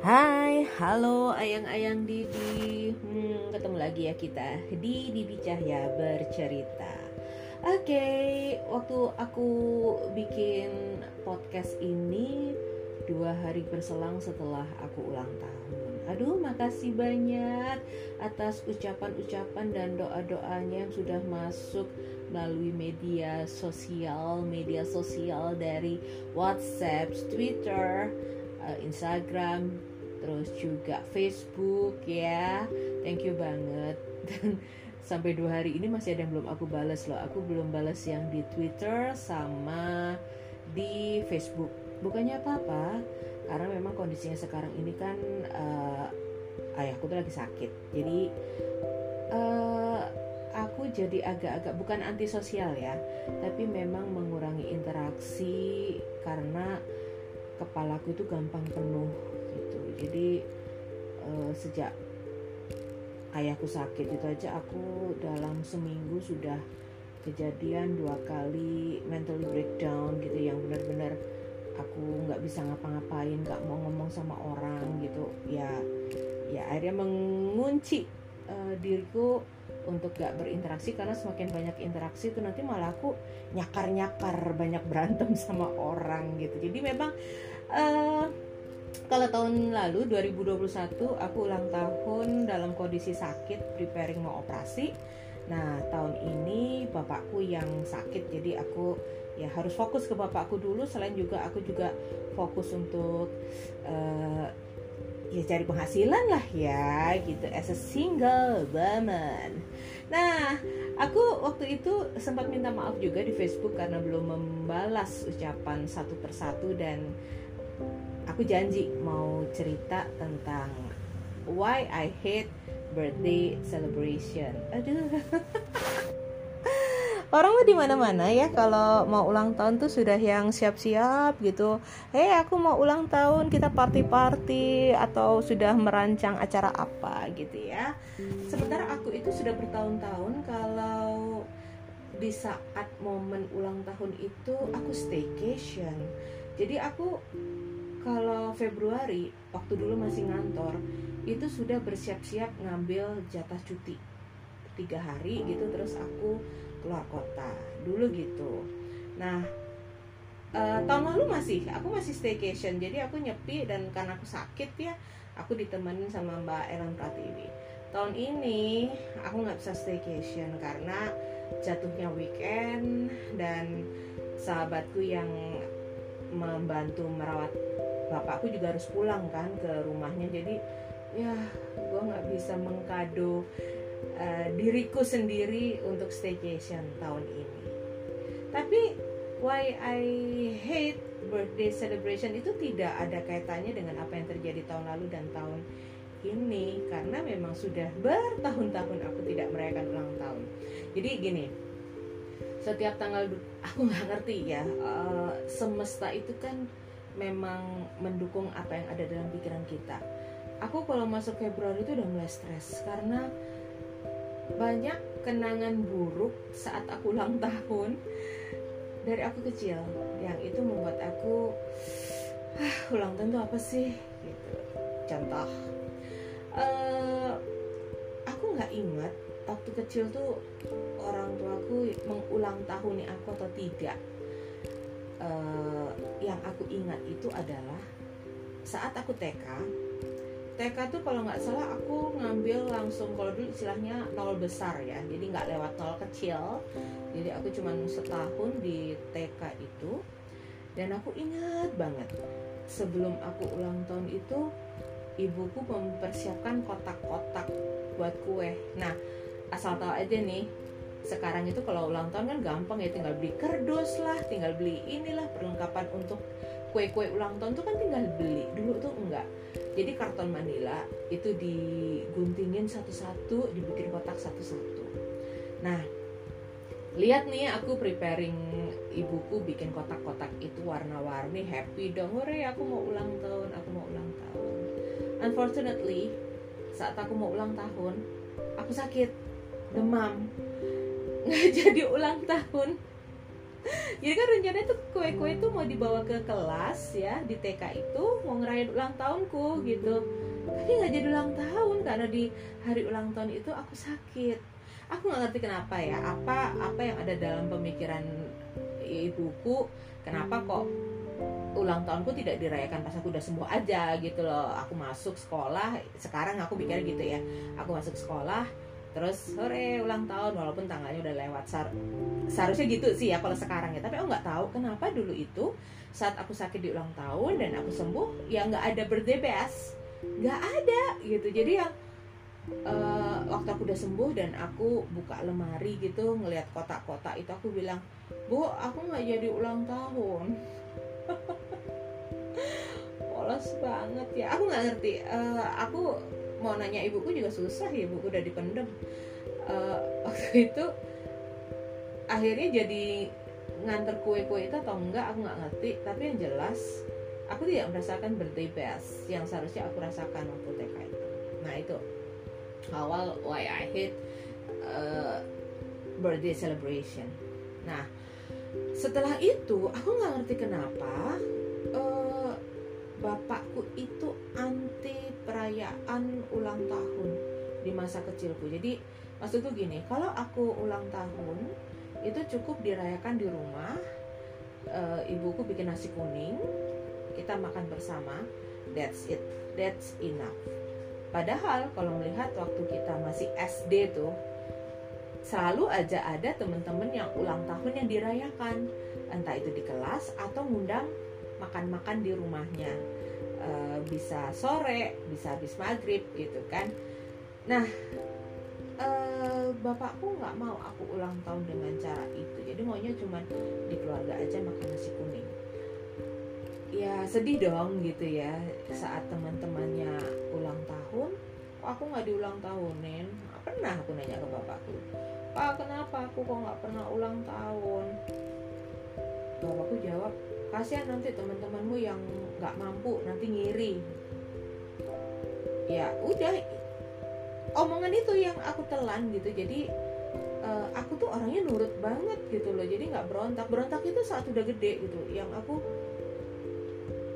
Hai, halo ayang-ayang Didi. Ketemu lagi ya kita di Didi Cahya bercerita. Oke, waktu aku bikin podcast ini 2 hari berselang setelah aku ulang tahun. Aduh, makasih banyak atas ucapan-ucapan dan doa-doanya yang sudah masuk melalui media sosial dari WhatsApp, Twitter, Instagram, terus juga Facebook ya. Thank you banget. Dan sampai 2 hari ini masih ada yang belum aku balas loh. Aku belum balas yang di Twitter sama di Facebook. Bukannya apa-apa, karena memang kondisinya sekarang ini kan ayahku tuh lagi sakit. Jadi aku jadi agak-agak bukan antisosial ya, tapi memang mengurangi interaksi karena kepalaku itu gampang penuh gitu. Jadi sejak ayahku sakit itu aja aku dalam seminggu sudah kejadian 2 kali mentally breakdown gitu, yang benar-benar aku nggak bisa ngapa-ngapain, nggak mau ngomong sama orang gitu ya akhirnya mengunci diriku untuk gak berinteraksi, karena semakin banyak interaksi itu nanti malah aku nyakar banyak berantem sama orang gitu. Jadi memang kalau tahun lalu 2021 aku ulang tahun dalam kondisi sakit, preparing mau operasi. Nah tahun ini bapakku yang sakit, jadi aku ya harus fokus ke bapakku dulu, selain juga aku juga fokus untuk ya cari penghasilan lah ya gitu, as a single woman. Nah, aku waktu itu sempat minta maaf juga di Facebook karena belum membalas ucapan satu persatu, dan aku janji mau cerita tentang why I hate birthday celebration. Aduh. Orang mah di mana-mana ya, kalau mau ulang tahun tuh sudah yang siap-siap gitu. Hey, aku mau ulang tahun, kita party-party, atau sudah merancang acara apa gitu ya. Sementara aku itu sudah bertahun-tahun kalau di saat momen ulang tahun itu aku staycation. Jadi aku kalau Februari waktu dulu masih ngantor itu sudah bersiap-siap ngambil jatah cuti 3 hari gitu, terus aku keluar kota dulu gitu. Nah tahun lalu aku masih staycation, jadi aku nyepi, dan karena aku sakit ya aku ditemenin sama Mbak Elen Pratiwi. Tahun ini aku nggak bisa staycation karena jatuhnya weekend, dan sahabatku yang membantu merawat bapakku juga harus pulang kan ke rumahnya. Jadi ya gue nggak bisa mengkado diriku sendiri untuk staycation tahun ini. Tapi why I hate birthday celebration itu tidak ada kaitannya dengan apa yang terjadi tahun lalu dan tahun ini, karena memang sudah bertahun-tahun aku tidak merayakan ulang tahun. Jadi gini, setiap tanggal aku nggak ngerti ya, semesta itu kan memang mendukung apa yang ada dalam pikiran kita. Aku kalau masuk Februari itu udah mulai stres karena banyak kenangan buruk saat aku ulang tahun dari aku kecil, yang itu membuat aku ulang tahun tuh apa sih gitu. Contoh aku nggak ingat waktu kecil tuh orang tuaku mengulang tahuni aku atau tidak. Yang aku ingat itu adalah saat aku TK tuh kalau nggak salah aku ngambil langsung, kalau dulu istilahnya 0 besar ya, jadi nggak lewat 0 kecil. Jadi aku cuma setahun di TK itu, dan aku ingat banget sebelum aku ulang tahun itu ibuku mempersiapkan kotak-kotak buat kue. Nah asal tahu aja nih, sekarang itu kalau ulang tahun kan gampang ya, tinggal beli kerdus lah, tinggal beli inilah perlengkapan untuk kue-kue ulang tahun tuh kan tinggal beli. Dulu tuh enggak. Jadi karton Manila itu diguntingin satu-satu, dibikin kotak satu-satu. Nah, lihat nih aku preparing, ibuku bikin kotak-kotak itu warna-warni, happy dong, hore aku mau ulang tahun. Unfortunately, saat aku mau ulang tahun, aku sakit, demam, nggak jadi ulang tahun. Jadi kan rencananya tuh kue-kue itu mau dibawa ke kelas ya, di TK itu mau ngerayain ulang tahunku gitu. Tapi nggak jadi ulang tahun karena di hari ulang tahun itu aku sakit. Aku nggak ngerti kenapa ya, apa yang ada dalam pemikiran ibuku, kenapa kok ulang tahunku tidak dirayakan pas aku udah sembuh aja gitu loh. Aku masuk sekolah, sekarang aku pikir gitu ya, aku masuk sekolah terus sore ulang tahun walaupun tanggalnya udah lewat, seharusnya gitu sih ya kalau sekarang ya. Tapi aku nggak tahu kenapa dulu itu saat aku sakit di ulang tahun dan aku sembuh ya nggak ada birthday bash, nggak ada gitu. Jadi yang waktu aku udah sembuh dan aku buka lemari gitu ngelihat kotak-kotak itu, aku bilang, "Bu, aku nggak jadi ulang tahun." Polos banget ya. Aku nggak ngerti. Aku mau nanya ibuku juga susah ya, ibuku udah dipendem. Waktu itu akhirnya jadi nganter kue-kue itu atau enggak aku nggak ngerti, tapi yang jelas aku tidak merasakan birthday bash yang seharusnya aku rasakan waktu TK itu. Nah itu awal why I hate birthday celebration. Nah setelah itu aku nggak ngerti kenapa bapakku itu anti perayaan ulang tahun di masa kecilku. Jadi maksud tuh gini, kalau aku ulang tahun itu cukup dirayakan di rumah, ibuku bikin nasi kuning, kita makan bersama, that's it, that's enough. Padahal kalau melihat waktu kita masih SD tuh selalu aja ada teman-teman yang ulang tahun yang dirayakan, entah itu di kelas atau ngundang makan-makan di rumahnya, bisa sore, bisa habis maghrib gitu kan. Nah bapakku nggak mau aku ulang tahun dengan cara itu, jadi maunya cuma di keluarga aja makan nasi kuning. Ya sedih dong gitu ya saat teman-temannya ulang tahun, kok aku nggak diulang tahunin. Pernah aku nanya ke bapakku, "Pak, kenapa aku kok nggak pernah ulang tahun?" Bapakku jawab, "Kasihan nanti teman-temanmu yang nggak mampu nanti ngiri." Ya udah, omongan itu yang aku telan gitu. Jadi aku tuh orangnya nurut banget gitu loh. Jadi nggak berontak itu saat udah gede gitu. Yang aku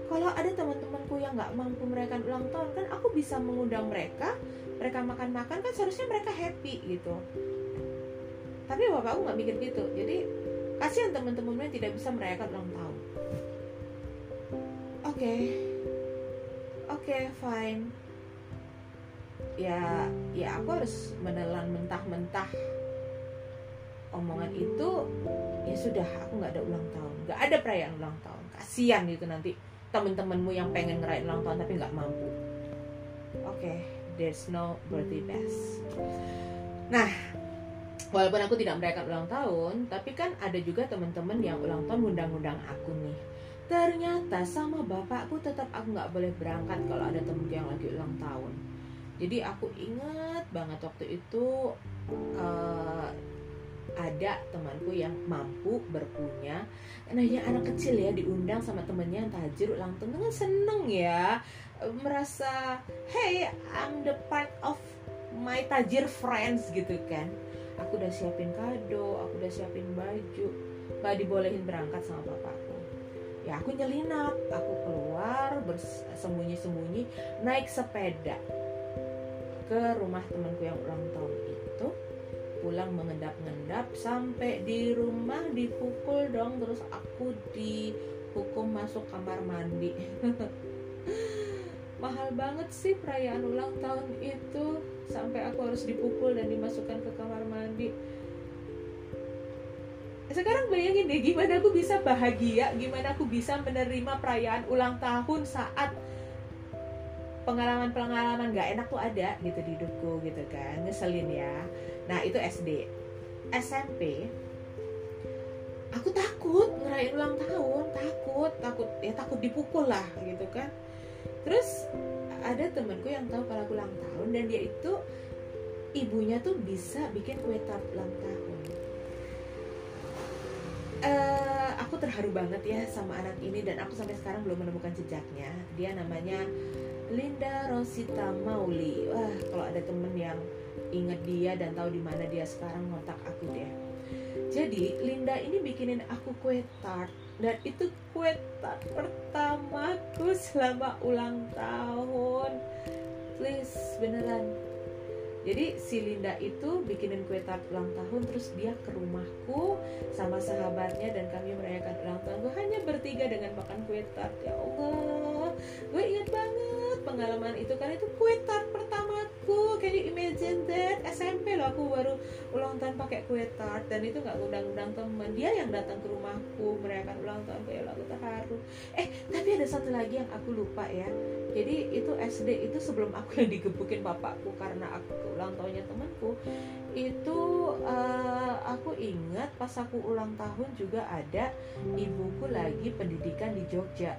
kalau ada teman-temanku yang nggak mampu merayakan ulang tahun kan aku bisa mengundang mereka, mereka makan-makan kan seharusnya mereka happy gitu. Tapi bapakku nggak mikir gitu. Jadi kasihan teman-temannya tidak bisa merayakan ulang tahun. Oke, fine. Ya aku harus menelan mentah-mentah omongan itu. Ya sudah, aku nggak ada ulang tahun, nggak ada perayaan ulang tahun. Kasihan gitu nanti teman-temanmu yang pengen ngerayain ulang tahun tapi nggak mampu. Oke, there's no birthday bash. Nah, walaupun aku tidak merayakan ulang tahun, tapi kan ada juga teman-teman yang ulang tahun ngundang-ngundang aku nih. Ternyata sama bapakku tetap aku nggak boleh berangkat kalau ada temen yang lagi ulang tahun. Jadi aku inget banget waktu itu ada temanku yang mampu berpunya, nanya anak kecil ya diundang sama temennya yang tajir ulang tahun kan seneng ya, merasa hey I'm the part of my tajir friends gitu kan. Aku udah siapin kado, aku udah siapin baju, gak dibolehin berangkat sama bapakku. Ya aku nyelinap, aku keluar bersembunyi-sembunyi, naik sepeda ke rumah temanku yang ulang tahun itu, pulang mengendap-ngendap sampai di rumah dipukul dong, terus aku dihukum masuk kamar mandi. Mahal banget sih perayaan ulang tahun itu, sampai aku harus dipukul dan dimasukkan ke kamar mandi. Sekarang bayangin deh gimana aku bisa bahagia, gimana aku bisa menerima perayaan ulang tahun saat pengalaman-pengalaman gak enak tuh ada gitu di hidupku gitu kan, ngeselin ya. Nah itu SD. SMP aku takut ngerayain ulang tahun, takut dipukul lah gitu kan. Terus ada temanku yang tahu kalau aku ulang tahun dan dia itu ibunya tuh bisa bikin kue tart ulang tahun. Aku terharu banget ya sama anak ini dan aku sampai sekarang belum menemukan jejaknya. Dia namanya Linda Rosita Mauli. Wah, kalau ada temen yang inget dia dan tahu di mana dia sekarang, kontak aku deh. Jadi Linda ini bikinin aku kue tart, dan itu kue tart pertamaku selama ulang tahun. Please, beneran. Jadi si Linda itu bikinin kue tart ulang tahun, terus dia ke rumahku sama sahabatnya, dan kami merayakan ulang tahun gue hanya bertiga dengan makan kue tart. Ya Allah, gue ingat banget pengalaman itu, karena itu kue tart pertamaku. Can you imagine that? SMP loh aku baru ulang tahun pakai kue tart, dan itu gak undang-undang teman, dia yang datang ke rumahku merayakan ulang tahun. Ya Allah, aku terharu. Tapi ada satu lagi yang aku lupa ya. Jadi itu SD, itu sebelum aku yang digebukin bapakku karena aku ulang tahunnya temanku itu. Aku ingat pas aku ulang tahun juga ada ibuku lagi pendidikan di Jogja,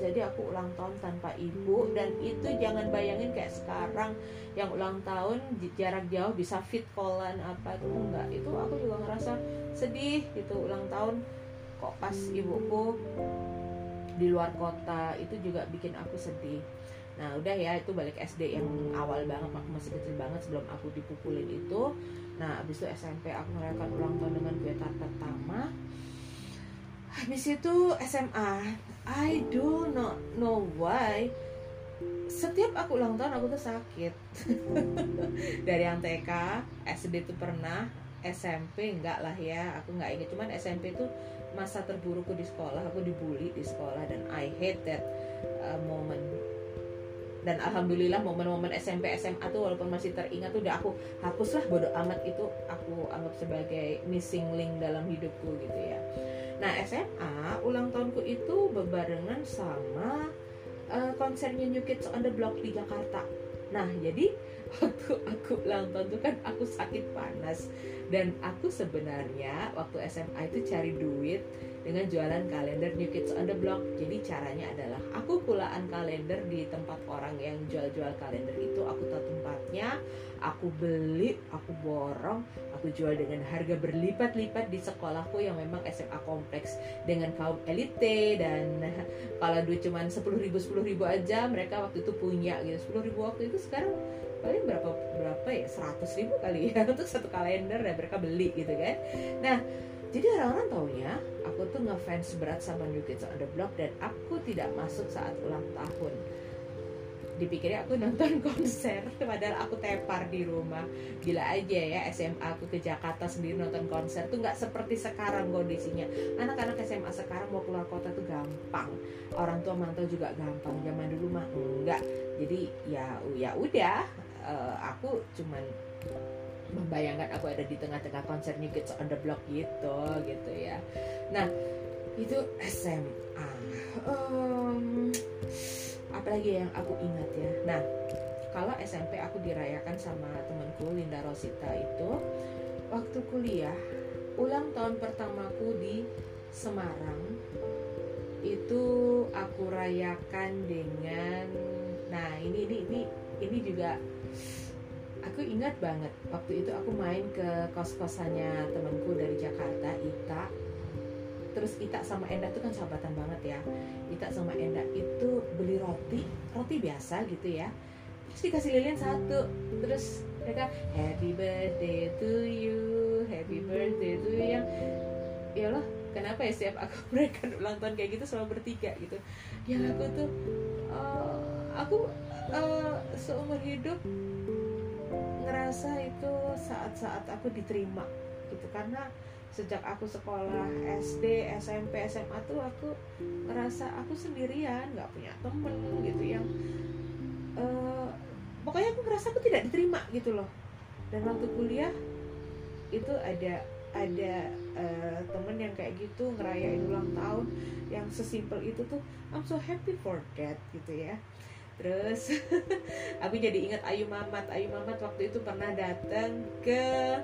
jadi aku ulang tahun tanpa ibu. Dan itu jangan bayangin kayak sekarang yang ulang tahun jarak jauh bisa fit callan apa itu, enggak. Itu aku juga ngerasa sedih gitu, ulang tahun kok pas ibuku di luar kota, itu juga bikin aku sedih. Nah udah ya, itu balik SD yang awal banget, aku masih kecil banget sebelum aku dipukulin itu. Nah abis itu SMP aku merayakan ulang tahun dengan kue tart pertama. Habis itu SMA, I do not know why, setiap aku ulang tahun aku tuh sakit. Dari yang TK, SD tuh pernah, SMP enggak lah ya, aku enggak ingat. Cuman SMP tuh masa terburukku di sekolah, aku dibully di sekolah, dan I hate that moment. Dan alhamdulillah momen-momen SMP SMA tuh walaupun masih teringat tuh udah aku hapuslah, bodo amat, itu aku anggap sebagai missing link dalam hidupku gitu ya. Nah SMA ulang tahunku itu berbarengan sama konsernya New Kids on the Block di Jakarta. Nah jadi waktu aku ulang tahun tuh kan aku sakit panas, dan aku sebenarnya waktu SMA itu cari duit dengan jualan kalender New Kids on the Block. Jadi caranya adalah aku kulaan kalender di tempat orang yang jual-jual kalender itu, aku tahu tempatnya, aku beli, aku borong, aku jual dengan harga berlipat-lipat di sekolahku yang memang SMA kompleks dengan kaum elite. Dan kalau duit cuma 10 ribu aja mereka waktu itu punya gitu. 10 ribu waktu itu sekarang paling berapa ya, 100 ribu kali ya untuk satu kalender, dan mereka beli gitu kan. Nah jadi orang-orang taunya aku tuh ngefans berat sama New Kids on the Block, dan aku tidak masuk saat ulang tahun. Dipikirnya aku nonton konser, padahal aku tepar di rumah. Gila aja ya, SMA aku ke Jakarta sendiri nonton konser tuh nggak seperti sekarang kondisinya. Anak-anak SMA sekarang mau keluar kota tuh gampang, orang tua mantau juga gampang. Zaman dulu mah enggak. Jadi ya udah, aku cuman membayangkan aku ada di tengah-tengah konser New Kids on the Block gitu ya. Nah itu SMA. Apalagi yang aku ingat ya. Nah kalau SMP aku dirayakan sama temanku Linda Rosita itu. Waktu kuliah, ulang tahun pertamaku di Semarang itu aku rayakan dengan, nah ini juga aku ingat banget. Waktu itu aku main ke kos-kosannya temanku dari Jakarta, Ita. Terus Ita sama Enda itu kan sahabatan banget ya. Ita sama Enda itu beli roti biasa gitu ya. Terus dikasih lilin satu. Terus mereka happy birthday to you, happy birthday to you. Yang ya Allah, kenapa ya setiap aku merayakan ulang tahun kayak gitu selalu bertiga gitu. Yang aku tuh seumur hidup ngerasa itu saat-saat aku diterima gitu. Karena sejak aku sekolah SD, SMP, SMA tuh aku ngerasa aku sendirian, nggak punya temen gitu, yang pokoknya aku ngerasa aku tidak diterima gitu loh. Dan waktu kuliah itu ada temen yang kayak gitu ngerayain ulang tahun yang sesimpel itu tuh, I'm so happy for that gitu ya. Terus aku jadi ingat Ayu Mamat. Ayu Mamat waktu itu pernah datang ke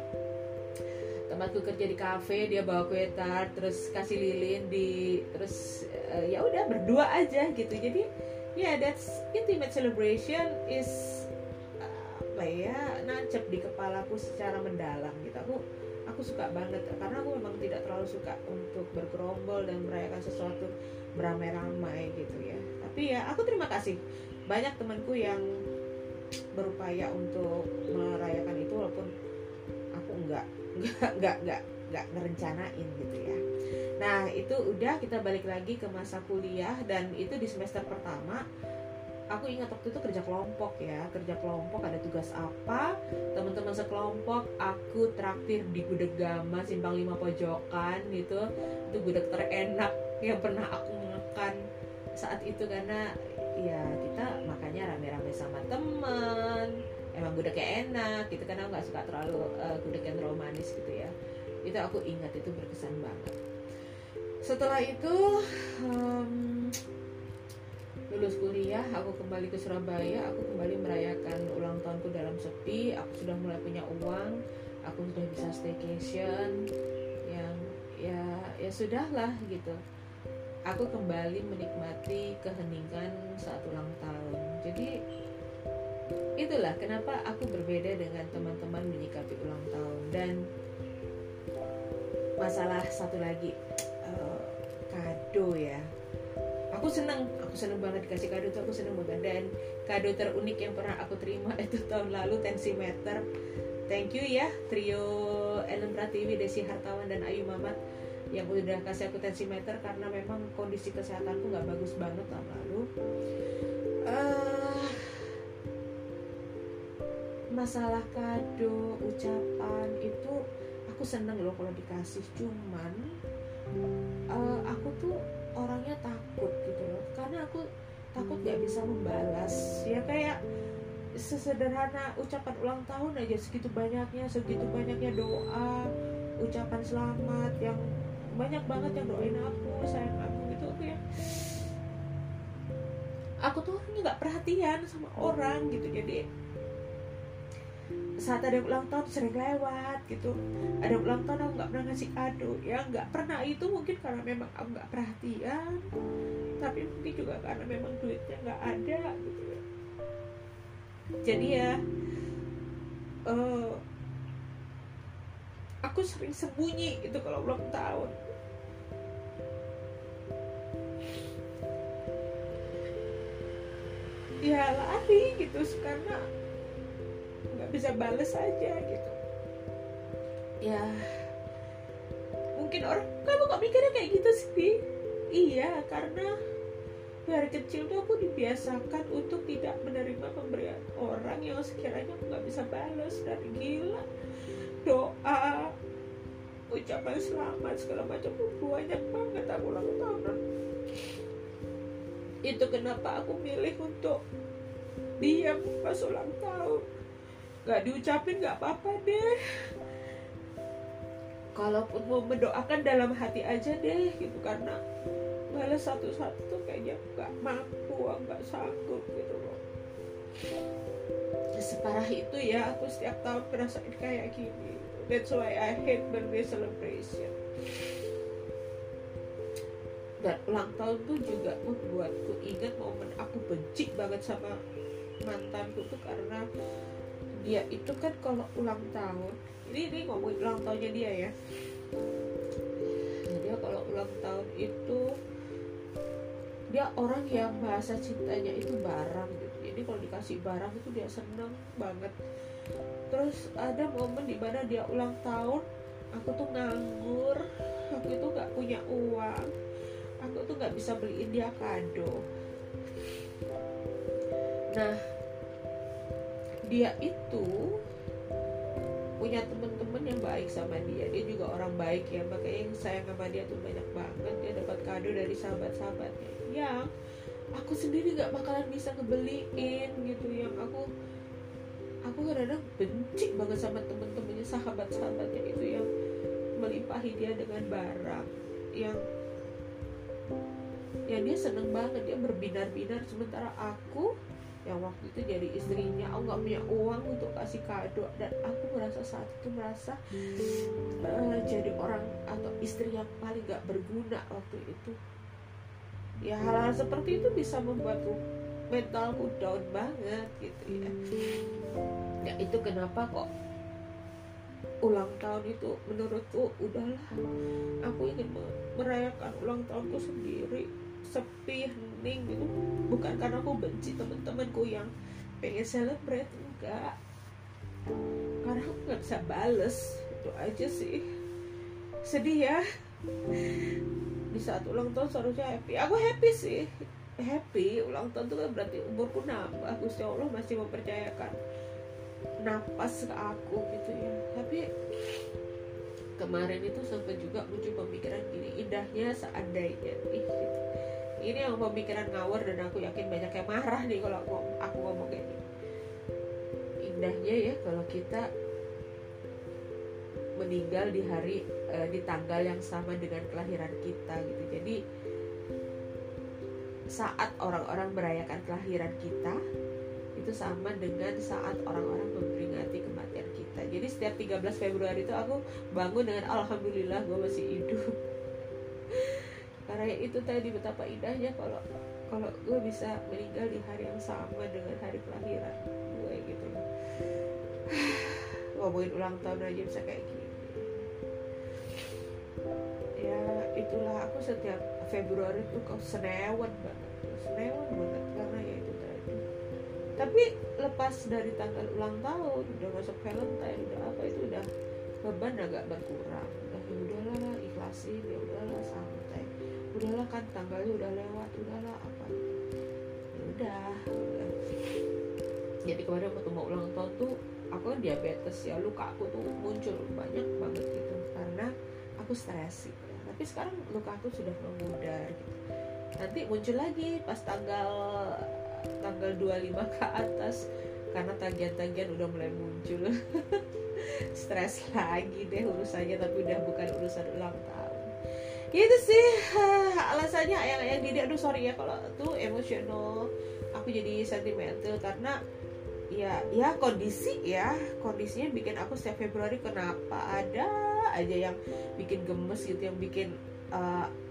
tempatku kerja di kafe, dia bawa kue tart, terus kasih lilin ya udah berdua aja gitu. Jadi ya that's intimate celebration is nancep di kepalaku secara mendalam gitu. Aku suka banget, karena aku memang tidak terlalu suka untuk bergerombol dan merayakan sesuatu beramai-ramai gitu ya. Tapi ya aku terima kasih banyak temanku yang berupaya untuk merayakan itu, walaupun aku enggak nggak ngerencanain gitu ya. Nah itu udah, kita balik lagi ke masa kuliah, dan itu di semester pertama aku ingat waktu itu kerja kelompok ya, kerja kelompok ada tugas apa, teman-teman sekelompok, aku traktir di Gudeg Gama Simpang Lima Pojokan gitu. Itu gudeg terenak yang pernah aku makan saat itu, karena ya kita makannya rame-rame sama teman, emang gudegnya enak gitu, karena nggak suka terlalu gudeg yang terlalu manis gitu ya. Itu aku ingat, itu berkesan banget. Setelah itu lulus kuliah, aku kembali ke Surabaya, aku kembali merayakan ulang tahunku dalam sepi. Aku sudah mulai punya uang, aku sudah bisa staycation, yang ya sudahlah gitu. Aku kembali menikmati keheningan saat ulang tahun. Jadi itulah kenapa aku berbeda dengan teman-teman menyikapi ulang tahun. Dan masalah satu lagi, kado ya. Aku seneng banget dikasih kado tuh, aku seneng banget. Dan kado terunik yang pernah aku terima itu tahun lalu, tensimeter. Thank you ya trio Elen Pratiwi, Desi Hartawan, dan Ayu Mamat yang udah kasih aku tensimeter, karena memang kondisi kesehatanku nggak bagus banget tahun lalu. Masalah kado, ucapan itu aku seneng loh kalau dikasih, cuman aku tuh orangnya takut gitu loh, karena aku takut gak bisa membalas. Ya kayak sesederhana ucapan ulang tahun aja, segitu banyaknya doa, ucapan selamat, yang banyak banget yang doain aku, sayang aku gitu. Aku ya, aku tuh orangnya gak perhatian sama orang gitu. Jadi saat ada ulang tahun sering lewat gitu, ada ulang tahun aku nggak pernah ngasih kado ya, nggak pernah. Itu mungkin karena memang aku nggak perhatian, tapi mungkin juga karena memang duitnya nggak ada gitu ya. Jadi ya aku sering sembunyi gitu kalau ulang tahun. Ya lari gitu karena nggak bisa bales aja gitu ya. Mungkin orang, kamu kok mikirnya kayak gitu sih? Iya, karena dari kecil tuh aku dibiasakan untuk tidak menerima pemberian orang yang sekiranya aku nggak bisa bales. Dari gila, doa, ucapan selamat, segala macam tuh banyak banget aku lakukan. Itu kenapa aku milih untuk diam pas ulang tahun. Gak diucapin gak apa-apa deh, kalaupun mau mendoakan dalam hati aja deh gitu, karena balas satu-satu tuh kayaknya gak mampu, gak sanggup gitu loh. Separah itu ya aku setiap tahun merasain kayak gini. That's why I hate birthday celebration. Dan ulang tahun tuh juga membuatku ingat momen aku benci banget sama mantanku tuh, karena dia itu kan kalau ulang tahun, ini ngomongin ulang tahunnya dia ya. Dia kalau ulang tahun itu dia orang yang bahasa cintanya itu barang gitu. Jadi kalau dikasih barang itu dia seneng banget. Terus ada momen dimana dia ulang tahun, aku tuh nganggur, aku tuh nggak punya uang, aku tuh nggak bisa beliin dia kado. Nah, dia itu punya teman-teman yang baik sama dia. Dia juga orang baik ya, makanya yang sayang sama dia tuh banyak banget. Dia dapat kado dari sahabat-sahabatnya yang aku sendiri gak bakalan bisa ngebeliin gitu. Yang aku kadang-kadang benci banget sama teman-temannya, sahabat-sahabatnya itu yang melimpahi dia dengan barang yang dia seneng banget, dia berbinar-binar. Sementara aku yang waktu itu jadi istrinya, aku nggak punya uang untuk kasih kado, dan aku merasa saat itu jadi orang atau istri yang paling nggak berguna waktu itu. Ya hal-hal seperti itu bisa membuatku mentalku down banget gitu ya. Ya itu kenapa kok ulang tahun itu menurutku udahlah, aku ingin merayakan ulang tahunku sendiri, sepi, hening gitu. Bukan karena aku benci teman-temanku yang pengen celebrate, enggak, karena aku nggak bisa bales, itu aja sih. sedih ya. Di saat ulang tahun seharusnya happy. Aku happy sih. Happy ulang tahun itu kan berarti umurku nambah. Gusti Allah masih mempercayakan napas ke aku gitu ya. Tapi kemarin itu sampai juga muncul pemikiran gini, indahnya seandainya gitu. Ini yang pemikiran ngawur, dan aku yakin banyak yang marah nih kalau aku ngomong kayak gini. Indahnya ya kalau kita meninggal di hari di tanggal yang sama dengan kelahiran kita gitu. Jadi saat orang-orang merayakan kelahiran kita itu sama dengan saat orang-orang memperingati kematian kita. Jadi setiap 13 Februari itu aku bangun dengan alhamdulillah gue masih hidup. Karena itu tadi betapa indahnya kalau gue bisa meninggal di hari yang sama dengan hari kelahiran gue gitu. Ngomongin ulang tahun aja bisa kayak gini. Ya itulah, aku setiap Februari tuh kau senewan banget karena ya itu tadi. Tapi lepas dari tanggal ulang tahun, udah masuk Valentine, udah apa itu udah beban agak berkurang. Udah ya udahlah ikhlasin, ya udahlah santai, udahlah kan tanggalnya udah lewat, udahlah apa. Ya udah. Jadi kemarin waktu mau ulang tahun tuh aku kan diabetes ya, luka aku tuh muncul banyak banget gitu karena aku stres gitu. Tapi sekarang luka aku sudah memudar gitu. Nanti muncul lagi pas tanggal 25 ke atas karena tagihan-tagihan udah mulai muncul. Stres lagi deh urusannya, tapi udah bukan urusan ulang tahun. Itu sih alasannya ayang-ayang Didi. Aduh sorry ya kalau tuh emosional, aku jadi sentimental karena ya kondisinya bikin aku setiap Februari kenapa ada aja yang bikin gemes gitu, yang bikin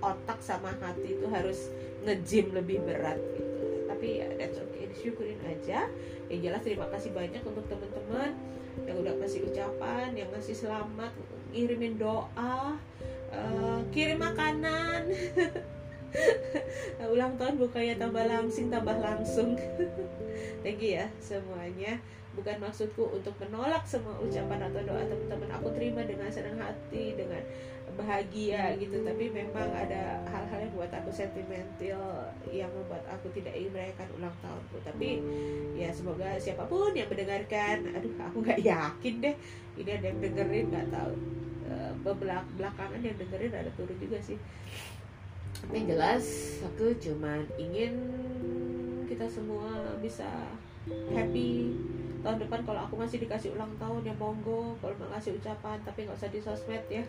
otak sama hati itu harus nge-gym lebih berat gitu. Tapi ya that's okay, disyukurin aja. Yang jelas terima kasih banyak untuk teman-teman yang udah ngasih ucapan, yang ngasih selamat, ngirimin doa, kirim makanan. Ulang tahun bukannya tambah langsung. Thank you ya semuanya. Bukan maksudku untuk menolak semua ucapan atau doa teman-teman, aku terima dengan senang hati, dengan bahagia gitu. Tapi memang ada hal-hal yang buat aku sentimental, yang membuat aku tidak ingin merayakan ulang tahunku. Tapi ya semoga siapapun yang mendengarkan, aduh aku gak yakin deh ini ada yang dengerin, gak tahu belakangan yang dengerin ada turun juga sih. Tapi jelas aku cuma ingin kita semua bisa happy. Tahun depan kalau aku masih dikasih ulang tahun ya monggo, kalau mau ngasih ucapan, tapi nggak usah di sosmed ya,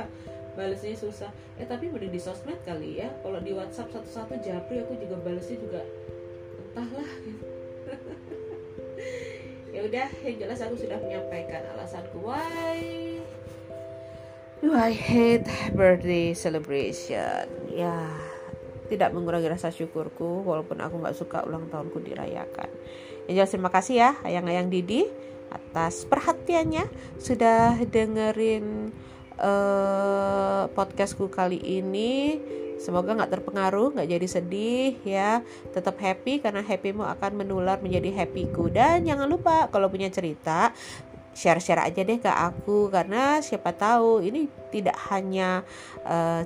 balesnya susah. Tapi mending di sosmed kali ya. Kalau di WhatsApp satu-satu japri aku juga balesnya juga entahlah gitu. Ya udah, yang jelas aku sudah menyampaikan alasanku why do I hate birthday celebration. Ya, tidak mengurangi rasa syukurku walaupun aku gak suka ulang tahunku dirayakan. Yang jelas terima kasih ya ayang-ayang Didi atas perhatiannya, sudah dengerin podcastku kali ini. Semoga gak terpengaruh, gak jadi sedih ya. Tetap happy karena happymu akan menular menjadi happyku. Dan jangan lupa kalau punya cerita share-share aja deh ke aku, karena siapa tahu ini tidak hanya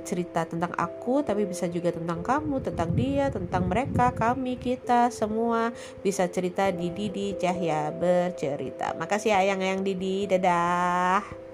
cerita tentang aku, tapi bisa juga tentang kamu, tentang dia, tentang mereka, kami, kita semua bisa cerita di Didi Cahya Bercerita. Makasih ayang-ayang Didi, dadah.